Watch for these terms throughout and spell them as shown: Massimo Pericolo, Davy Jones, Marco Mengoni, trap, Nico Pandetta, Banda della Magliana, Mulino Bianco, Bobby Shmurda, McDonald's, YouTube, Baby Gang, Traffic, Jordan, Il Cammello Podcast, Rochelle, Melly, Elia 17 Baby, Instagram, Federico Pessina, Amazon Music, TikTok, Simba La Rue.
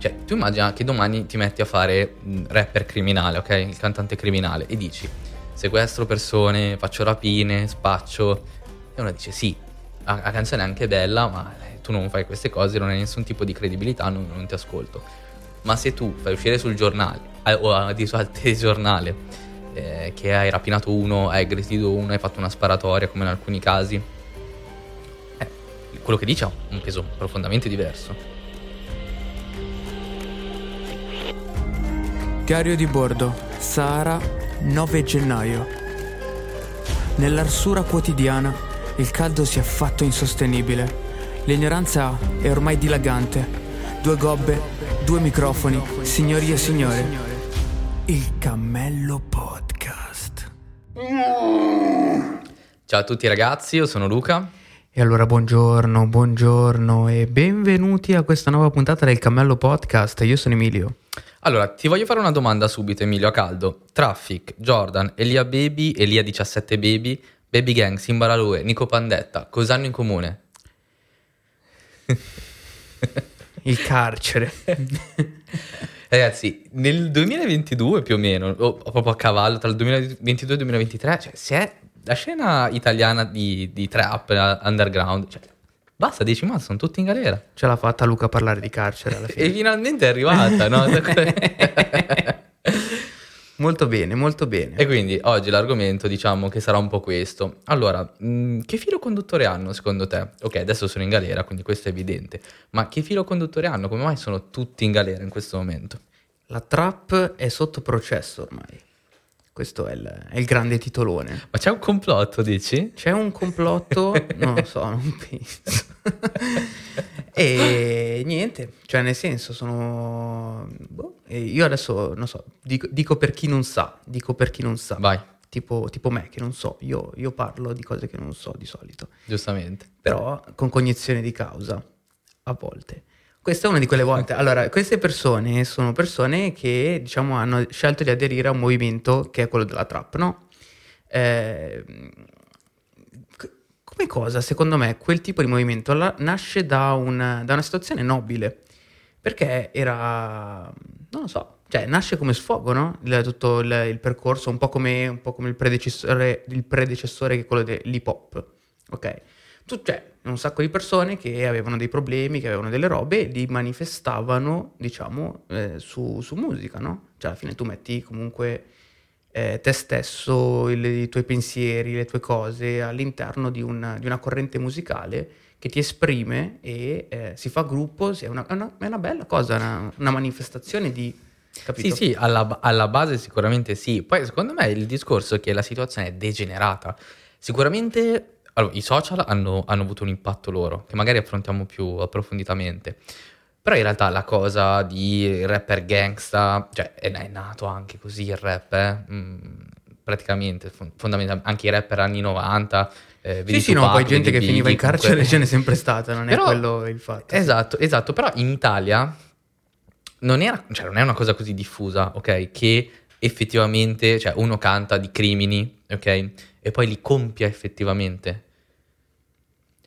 Cioè, tu immagina che domani ti metti a fare rapper criminale, ok? Il cantante criminale, e dici: sequestro persone, faccio rapine, spaccio. E uno dice: sì, la canzone è anche bella, ma tu non fai queste cose, non hai nessun tipo di credibilità, non ti ascolto. Ma se tu fai uscire sul giornale o al telegiornale che hai rapinato uno, hai aggredito uno, hai fatto una sparatoria, come in alcuni casi, quello che dici ha un peso profondamente diverso. Diario di bordo, Sahara, 9 gennaio. Nell'arsura quotidiana il caldo si è fatto insostenibile. L'ignoranza è ormai dilagante. 2 gobbe, 2 microfoni, signori e signore. Il Cammello Podcast. Ciao a tutti ragazzi, io sono Luca. E allora buongiorno e benvenuti a questa nuova puntata del Cammello Podcast. Io sono Emilio. Allora, ti voglio fare una domanda subito, Emilio, a caldo. Traffic, Jordan, Elia Baby, Elia 17 Baby, Baby Gang, Simba La Rue, Nico Pandetta, cosa hanno in comune? Il carcere. Ragazzi, nel 2022 più o meno, o proprio a cavallo, tra il 2022 e il 2023, cioè, si è la scena italiana di trap, underground, cioè... Basta, dici, ma sono tutti in galera. Ce l'ha fatta Luca a parlare di carcere alla fine. E finalmente è arrivata, no? Molto bene. E quindi oggi l'argomento, diciamo, che sarà un po' questo. Allora, che filo conduttore hanno secondo te? Ok, adesso sono in galera, quindi questo è evidente. Ma che filo conduttore hanno? Come mai sono tutti in galera in questo momento? La trap è sotto processo ormai. Questo è il grande titolone. Ma c'è un complotto, dici? C'è un complotto? Non lo so, non penso. E niente, cioè nel senso sono... Io adesso, non so, dico per chi non sa. Vai. Tipo me, che non so, io parlo di cose che non so di solito. Giustamente. Però con cognizione di causa, a volte. Questa è una di quelle volte. Allora, queste persone sono persone che, diciamo, hanno scelto di aderire a un movimento che è quello della trap, no? Come cosa, secondo me, quel tipo di movimento nasce da una situazione nobile, perché era, non lo so, cioè nasce come sfogo, no? Tutto il percorso, un po' come il predecessore che è quello dell'hip hop, ok? Cioè, un sacco di persone che avevano dei problemi, che avevano delle robe, li manifestavano, diciamo, su musica, no? Cioè alla fine tu metti comunque te stesso, i tuoi pensieri, le tue cose all'interno di una corrente musicale che ti esprime e si fa gruppo, è una bella cosa, una manifestazione di... Capito? Sì, alla base sicuramente sì. Poi secondo me il discorso è che la situazione è degenerata. Sicuramente... Allora, i social hanno avuto un impatto loro, che magari affrontiamo più approfonditamente. Però in realtà la cosa di rapper gangsta, cioè è nato anche così il rap, praticamente, fondamentalmente, anche i rapper anni 90. Sì, no, poi gente che finiva in carcere ce n'è sempre stata, non però, è quello il fatto. Esatto, però in Italia non è una cosa così diffusa, ok? Che effettivamente, cioè uno canta di crimini, ok? E poi li compia effettivamente.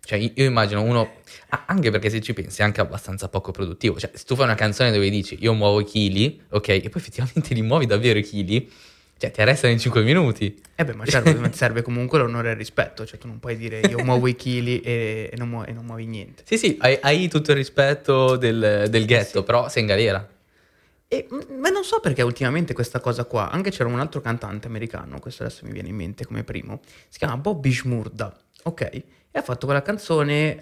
Cioè io immagino uno, anche perché se ci pensi è anche abbastanza poco produttivo. Cioè se tu fai una canzone dove dici io muovo i chili, ok, e poi effettivamente li muovi davvero i chili, cioè ti arrestano in 5 minuti. Ma serve comunque l'onore e il rispetto. Cioè tu non puoi dire io muovo i chili e non muovi niente. Sì, hai tutto il rispetto del ghetto, sì. Però sei in galera. Ma non so perché ultimamente questa cosa qua, anche c'era un altro cantante americano, questo adesso mi viene in mente come primo, si chiama Bobby Shmurda, ok? E ha fatto quella canzone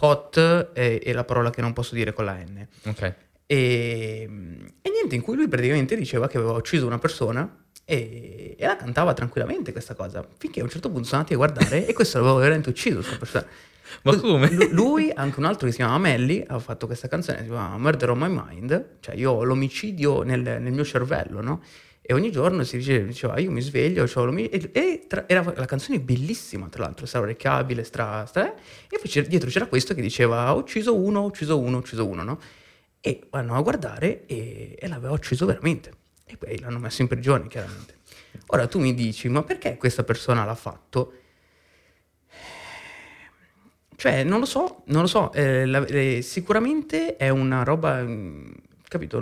Hot e la parola che non posso dire con la N. Ok. E niente, in cui lui praticamente diceva che aveva ucciso una persona e la cantava tranquillamente questa cosa, finché a un certo punto sono andati a guardare e questo l'aveva veramente ucciso questa persona. Ma come? Lui, anche un altro che si chiama Melly, ha fatto questa canzone, si chiama Murder on My Mind, cioè io ho l'omicidio nel mio cervello, no? E ogni giorno diceva io mi sveglio, ho l'omicidio, era la canzone bellissima tra l'altro, orecchiabile, e poi dietro c'era questo che diceva ho ucciso uno, no? E vanno a guardare e l'aveva ucciso veramente, e poi l'hanno messo in prigione chiaramente. Ora tu mi dici, ma perché questa persona l'ha fatto? Cioè, non lo so, sicuramente è una roba, capito,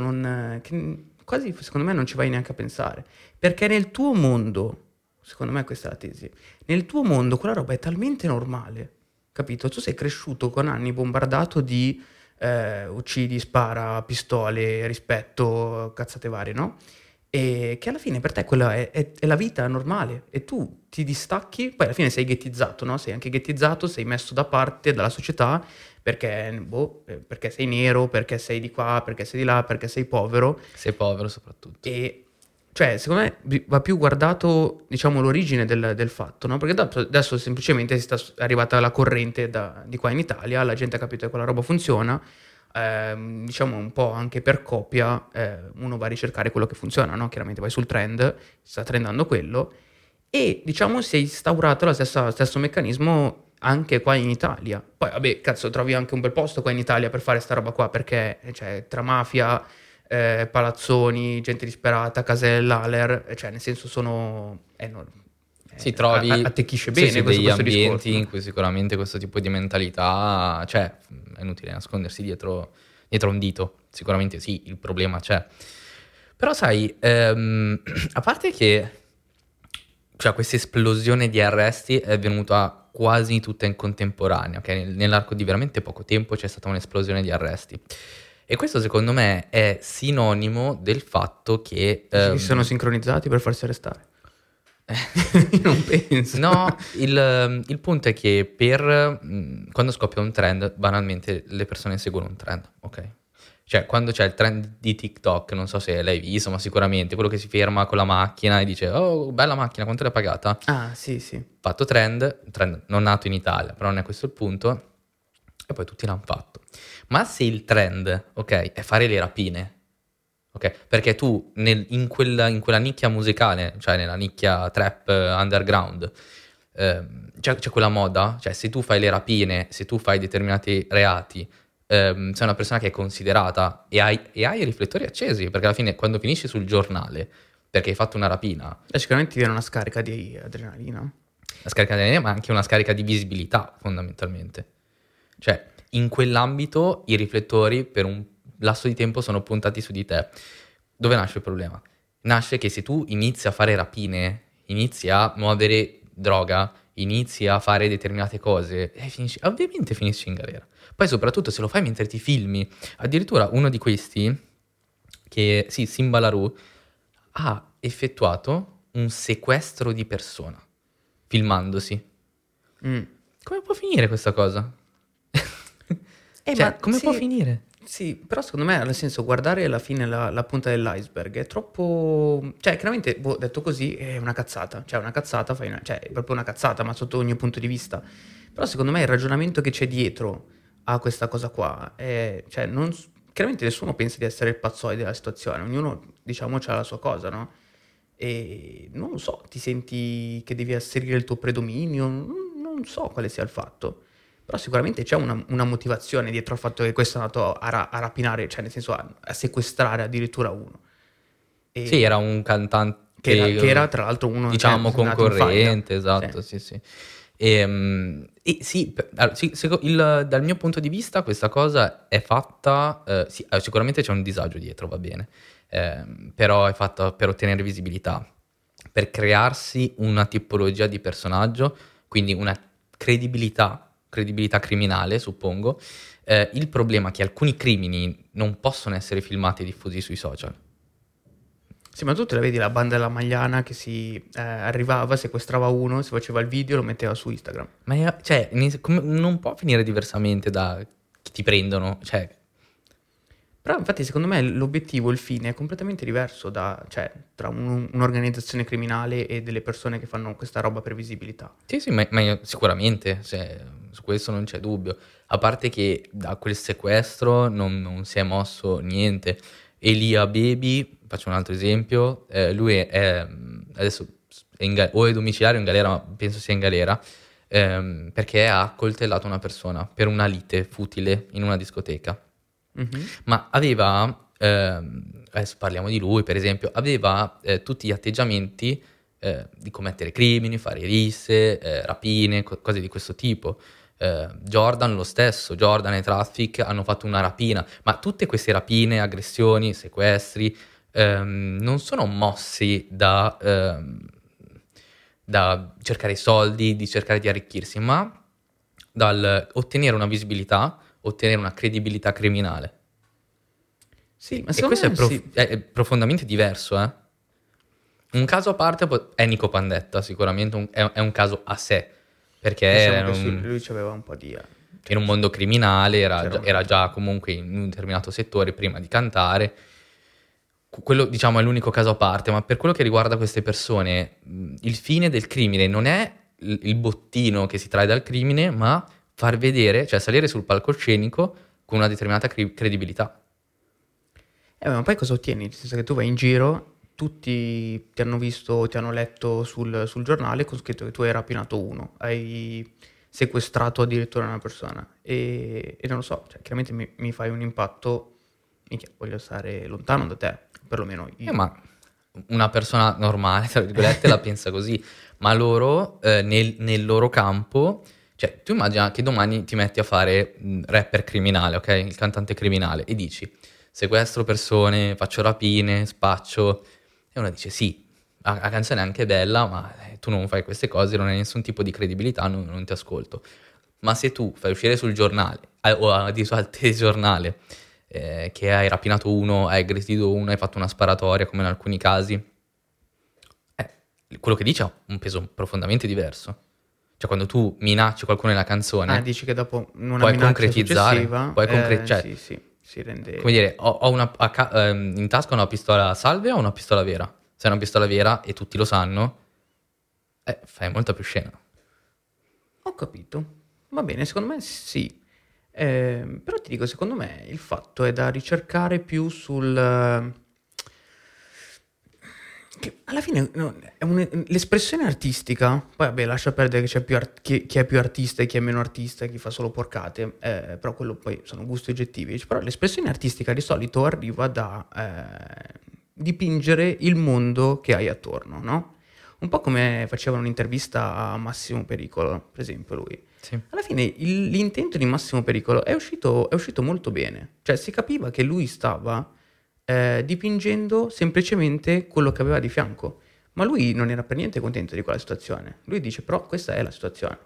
che quasi secondo me non ci vai neanche a pensare, perché nel tuo mondo, secondo me questa è la tesi, nel tuo mondo quella roba è talmente normale, capito? Tu sei cresciuto con anni bombardato di uccidi, spara, pistole, rispetto, cazzate varie, no? E che alla fine per te quella è la vita normale, e tu ti distacchi, poi alla fine sei ghettizzato, no? Sei anche ghettizzato, sei messo da parte dalla società perché sei nero, perché sei di qua, perché sei di là, perché sei povero soprattutto. E cioè secondo me va più guardato, diciamo, l'origine del fatto, no? Perché adesso semplicemente si sta arrivata la corrente di qua in Italia, la gente ha capito che quella roba funziona. Diciamo un po' anche per copia, uno va a ricercare quello che funziona, no? Chiaramente vai sul trend, sta trendando quello, e diciamo si è instaurato lo stesso meccanismo anche qua in Italia. Poi vabbè, cazzo, trovi anche un bel posto qua in Italia per fare sta roba qua, perché cioè, tra mafia, palazzoni, gente disperata, casella, Haller, cioè nel senso sono si trovi, attecchisce bene degli ambienti discorso, in cui sicuramente questo tipo di mentalità, cioè è inutile nascondersi dietro un dito, sicuramente sì, il problema c'è, però sai, a parte che cioè questa esplosione di arresti è venuta quasi tutta in contemporanea, okay? Nell'arco di veramente poco tempo c'è stata un'esplosione di arresti. E questo secondo me è sinonimo del fatto che... si sono sincronizzati per farsi arrestare. Non penso. No, il punto è che quando scoppia un trend, banalmente le persone seguono un trend, ok? Cioè quando c'è il trend di TikTok, non so se l'hai visto, ma sicuramente quello che si ferma con la macchina e dice "Oh, bella macchina, quanto l'hai pagata?" Ah, sì, sì. Fatto trend non nato in Italia, però non è questo il punto. E poi tutti l'hanno fatto. Ma se il trend, ok, è fare le rapine, ok, perché tu in quella nicchia musicale, cioè nella nicchia trap underground, c'è quella moda, cioè se tu fai le rapine, se tu fai determinati reati, sei una persona che è considerata e hai i riflettori accesi, perché alla fine quando finisci sul giornale perché hai fatto una rapina, sicuramente ti viene una scarica di adrenalina, ma anche una scarica di visibilità fondamentalmente, cioè in quell'ambito i riflettori per un lasso di tempo sono puntati su di te. Dove nasce il problema? Nasce che se tu inizi a fare rapine, inizi a muovere droga, inizi a fare determinate cose, ovviamente finisci in galera. Poi soprattutto se lo fai mentre ti filmi. Addirittura uno di questi, che sì, Simba La Rue, ha effettuato un sequestro di persona filmandosi. Come può finire questa cosa? Può finire? Sì, però secondo me, nel senso, guardare alla fine la punta dell'iceberg è troppo... Cioè, chiaramente, detto così, è una cazzata. Cioè, è proprio una cazzata, ma sotto ogni punto di vista. Però secondo me il ragionamento che c'è dietro a questa cosa qua è... Cioè, chiaramente nessuno pensa di essere il pazzoide della situazione. Ognuno, diciamo, ha la sua cosa, no? E non lo so, ti senti che devi asserire il tuo predominio? Non so quale sia il fatto. Però sicuramente c'è una motivazione dietro al fatto che questo è andato a rapinare, cioè nel senso a sequestrare addirittura uno. E sì, era un cantante che era tra l'altro uno, diciamo, concorrente, esatto, sì. E sì, dal mio punto di vista questa cosa è fatta, sì, sicuramente c'è un disagio dietro, va bene, però è fatta per ottenere visibilità, per crearsi una tipologia di personaggio, quindi una credibilità criminale, suppongo. Il problema è che alcuni crimini non possono essere filmati e diffusi sui social. Sì, ma tu te la vedi la banda della Magliana che si arrivava, sequestrava uno, si faceva il video e lo metteva su Instagram. Ma non può finire diversamente da chi ti prendono, cioè. Però infatti secondo me l'obiettivo, il fine è completamente diverso tra un'organizzazione criminale e delle persone che fanno questa roba per visibilità. Sì, ma io, sicuramente, su questo non c'è dubbio. A parte che da quel sequestro non si è mosso niente. Elia Baby, faccio un altro esempio, lui è adesso o è domiciliario in galera, ma penso sia in galera, perché ha accoltellato una persona per una lite futile in una discoteca. Mm-hmm. Ma aveva, adesso parliamo di lui per esempio, aveva tutti gli atteggiamenti di commettere crimini, fare risse, rapine, cose di questo tipo, Jordan lo stesso, Jordan e Traffic hanno fatto una rapina, ma tutte queste rapine, aggressioni, sequestri non sono mossi da cercare i soldi, di cercare di arricchirsi, ma dal ottenere una visibilità, ottenere una credibilità criminale. Sì, ma e questo è, sì, è profondamente diverso, eh? Un caso a parte è Nico Pandetta, sicuramente è un caso a sé, perché diciamo lui c'aveva un po' di... in un mondo criminale, era già comunque in un determinato settore prima di cantare. Quello, diciamo, è l'unico caso a parte, ma per quello che riguarda queste persone, il fine del crimine non è il bottino che si trae dal crimine, ma far vedere, cioè salire sul palcoscenico con una determinata credibilità. Ma poi cosa ottieni? Nel senso che tu vai in giro, tutti ti hanno visto, ti hanno letto sul giornale con scritto che tu hai rapinato uno, hai sequestrato addirittura una persona e non lo so, cioè, chiaramente mi fai un impatto, voglio stare lontano da te, perlomeno io. Ma una persona normale, tra virgolette, la pensa così, ma loro nel loro campo, cioè tu immagina che domani ti metti a fare rapper criminale, ok? Il cantante criminale, e dici sequestro persone, faccio rapine, spaccio, e uno dice sì, la canzone è anche bella, ma tu non fai queste cose, non hai nessun tipo di credibilità, non ti ascolto. Ma se tu fai uscire sul giornale o al telegiornale che hai rapinato uno, hai aggredito uno, hai fatto una sparatoria come in alcuni casi, quello che dici ha un peso profondamente diverso. Cioè quando tu minacci qualcuno nella canzone, dici che dopo una puoi concretizzare, puoi concretizzare, cioè, sì, si rende, come dire, ho una in tasca una pistola salve o una pistola vera? Se è una pistola vera e tutti lo sanno, fai molta più scena. Ho capito, va bene, secondo me sì. Però ti dico, secondo me il fatto è da ricercare più sul... che alla fine no, è l'espressione artistica, poi vabbè lascia perdere che c'è chi è più artista e chi è meno artista, chi fa solo porcate, però quello poi sono gusti oggettivi, però l'espressione artistica di solito arriva da dipingere il mondo che hai attorno, no? Un po' come facevano un'intervista a Massimo Pericolo, per esempio, lui. Sì. Alla fine l'intento di Massimo Pericolo è uscito molto bene, cioè si capiva che lui stava dipingendo semplicemente quello che aveva di fianco, ma lui non era per niente contento di quella situazione. Lui dice però questa è la situazione,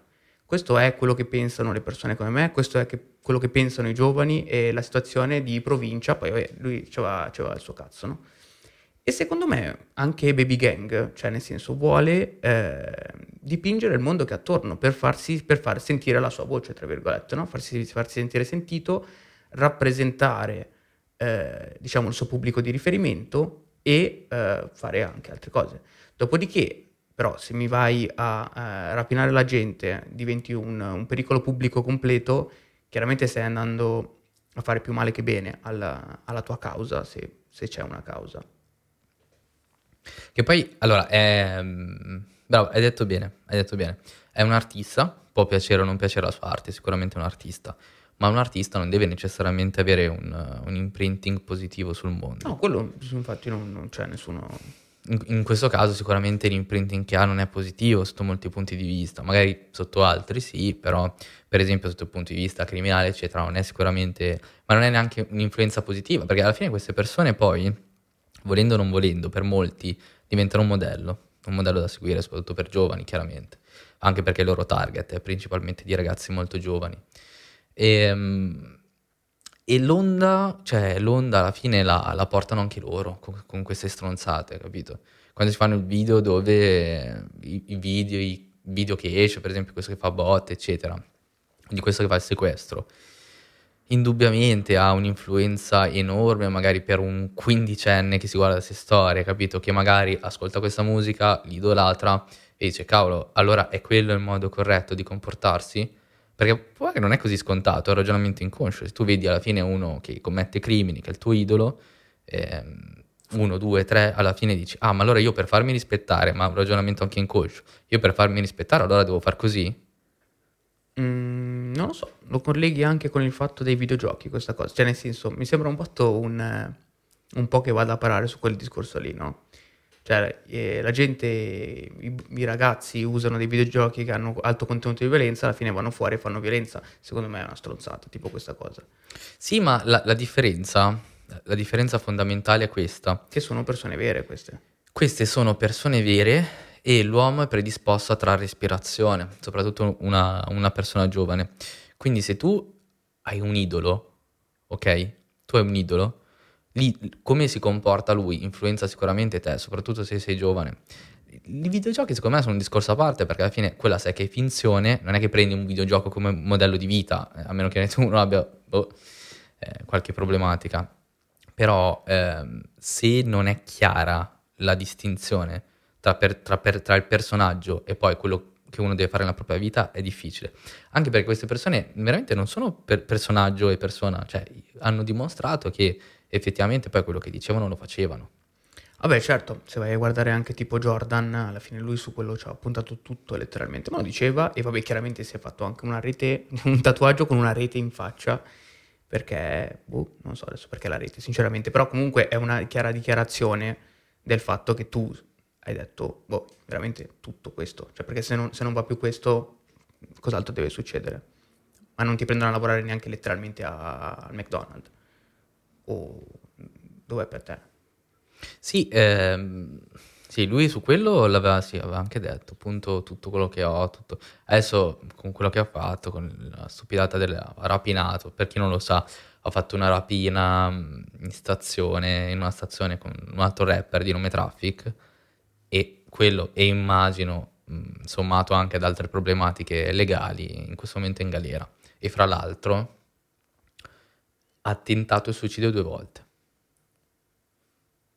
questo è quello che pensano le persone come me, questo è quello che pensano i giovani e la situazione di provincia, poi vabbè, lui c'aveva il suo cazzo, no? E secondo me anche Baby Gang, cioè nel senso vuole dipingere il mondo che è attorno per far sentire la sua voce, tra virgolette, no? Farsi sentire sentito, rappresentare diciamo il suo pubblico di riferimento e fare anche altre cose. Dopodiché però se mi vai a rapinare la gente, diventi un pericolo pubblico completo, chiaramente stai andando a fare più male che bene alla tua causa, se c'è una causa. Che poi, allora, bravo, hai detto bene, è un artista, può piacere o non piacere la sua arte, sicuramente è un artista, ma un artista non deve necessariamente avere un imprinting positivo sul mondo. No, quello infatti non c'è nessuno. In questo caso sicuramente l'imprinting che ha non è positivo sotto molti punti di vista, magari sotto altri sì, però per esempio sotto il punto di vista criminale eccetera non è sicuramente, ma non è neanche un'influenza positiva, perché alla fine queste persone poi, volendo o non volendo, per molti diventano un modello da seguire, soprattutto per giovani chiaramente, anche perché il loro target è principalmente di ragazzi molto giovani. E l'onda alla fine la portano anche loro con queste stronzate, capito? Quando si fanno il video dove i video che esce, per esempio questo che fa botte, eccetera, di questo che fa il sequestro, indubbiamente ha un'influenza enorme magari per un quindicenne che si guarda queste storie, capito? Che magari ascolta questa musica, l'idolatra e dice cavolo, allora è quello il modo corretto di comportarsi? Perché poi non è così scontato, è un ragionamento inconscio. Se tu vedi alla fine uno che commette crimini, che è il tuo idolo, 1, 2, 3, alla fine dici ma allora io per farmi rispettare, ma un ragionamento anche inconscio, io per farmi rispettare allora devo far così? Non lo so, lo colleghi anche con il fatto dei videogiochi questa cosa, cioè nel senso mi sembra un po' che vada a parare su quel discorso lì, no? Cioè, la gente, i ragazzi usano dei videogiochi che hanno alto contenuto di violenza, alla fine vanno fuori e fanno violenza. Secondo me è una stronzata, tipo questa cosa. Sì, ma la differenza fondamentale è questa. Che sono persone vere queste. Queste sono persone vere e l'uomo è predisposto a trarre ispirazione, soprattutto una persona giovane. Quindi se tu hai un idolo, ok? Tu hai un idolo. Lì, come si comporta lui influenza sicuramente te, soprattutto se sei giovane. I videogiochi secondo me sono un discorso a parte, perché alla fine quella sai che è finzione, non è che prendi un videogioco come modello di vita, a meno che nessuno abbia qualche problematica. Però se non è chiara la distinzione tra il personaggio e poi quello che uno deve fare nella propria vita, è difficile, anche perché queste persone veramente non sono personaggio e persona, cioè hanno dimostrato che effettivamente poi quello che dicevano lo facevano. Vabbè, certo, se vai a guardare anche tipo Jordan, alla fine lui su quello ci ha puntato tutto letteralmente, ma lo diceva. E vabbè, chiaramente si è fatto anche una rete, un tatuaggio con una rete in faccia, perché non so adesso perché la rete sinceramente, però comunque è una chiara dichiarazione del fatto che tu hai detto veramente tutto questo, cioè perché se non va più questo, cos'altro deve succedere? Ma non ti prendono a lavorare neanche letteralmente al McDonald's. O dov'è per te? Sì, sì, lui su quello aveva anche detto appunto tutto quello che ho, tutto. Adesso con quello che ha fatto, con la stupidata ha rapinato, per chi non lo sa, ha fatto una rapina in una stazione con un altro rapper di nome Traffic, e quello, e immagino sommato anche ad altre problematiche legali, in questo momento è in galera. E fra l'altro ha tentato il suicidio 2 volte.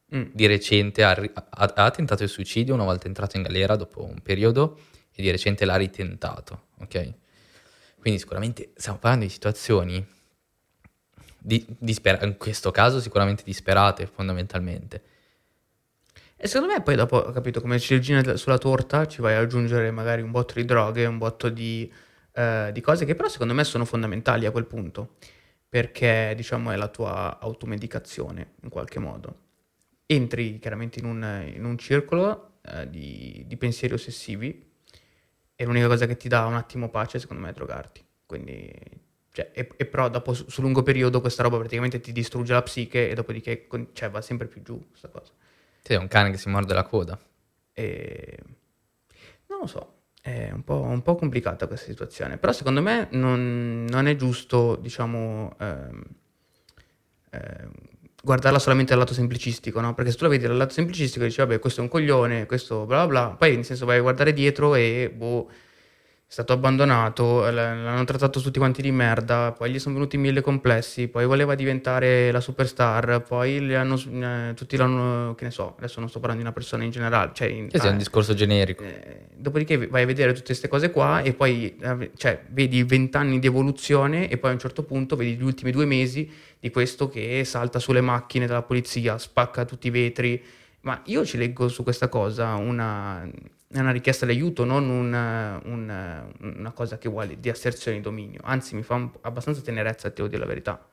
Di recente ha tentato il suicidio una volta entrato in galera dopo un periodo, e di recente l'ha ritentato, ok? Quindi sicuramente stiamo parlando di situazioni in questo caso sicuramente disperate, fondamentalmente. E secondo me poi dopo, ho capito, come ciliegina sulla torta ci vai ad aggiungere magari un botto di droghe, un botto di cose che però secondo me sono fondamentali a quel punto, perché diciamo è la tua automedicazione in qualche modo. Entri chiaramente in un circolo di pensieri ossessivi, e l'unica cosa che ti dà un attimo pace secondo me è drogarti. Quindi cioè, e però dopo su lungo periodo questa roba praticamente ti distrugge la psiche, e dopodiché cioè, va sempre più giù questa cosa. Sì, è un cane che si morde la coda. E non lo so, è un po' complicata questa situazione, però secondo me non è giusto, diciamo, guardarla solamente dal lato semplicistico, no? Perché se tu la vedi dal lato semplicistico dici vabbè, questo è un coglione, questo bla bla, poi nel senso vai a guardare dietro e è stato abbandonato, l'hanno trattato tutti quanti di merda, poi gli sono venuti 1000 complessi, poi voleva diventare la superstar, poi tutti l'hanno, che ne so, adesso non sto parlando di una persona in generale, cioè è un discorso generico. Dopodiché vai a vedere tutte queste cose qua e poi cioè, vedi 20 anni di evoluzione, e poi a un certo punto vedi gli ultimi 2 mesi di questo che salta sulle macchine della polizia, spacca tutti i vetri. Ma io ci leggo su questa cosa una richiesta di aiuto, non una cosa che vuole di asserzione di dominio. Anzi, mi fa abbastanza tenerezza, devo dire la verità.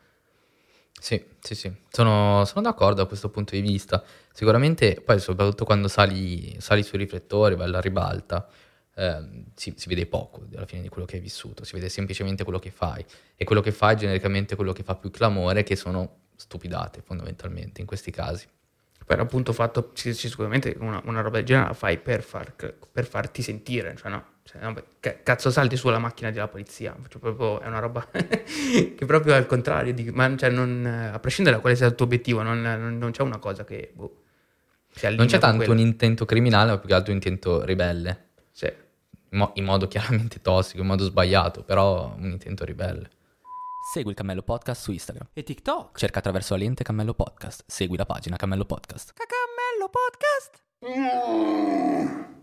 Sì, sono d'accordo a questo punto di vista. Sicuramente poi soprattutto quando sali sui riflettori, vai alla ribalta, si vede poco alla fine di quello che hai vissuto, si vede semplicemente quello che fai, e quello che fai genericamente quello che fa più clamore, che sono stupidate fondamentalmente in questi casi. Per appunto fatto, sicuramente una roba del genere la fai per farti sentire, cioè no, cazzo salti sulla macchina della polizia, cioè proprio è una roba che proprio è al contrario, ma cioè non, a prescindere da quale sia il tuo obiettivo, non c'è una cosa che si allinea. Non c'è tanto un intento criminale, ma più che altro un intento ribelle, sì. In modo chiaramente tossico, in modo sbagliato, però un intento ribelle. Segui il Cammello Podcast su Instagram e TikTok. Cerca attraverso la lente Cammello Podcast. Segui la pagina Cammello Podcast. Cammello Podcast.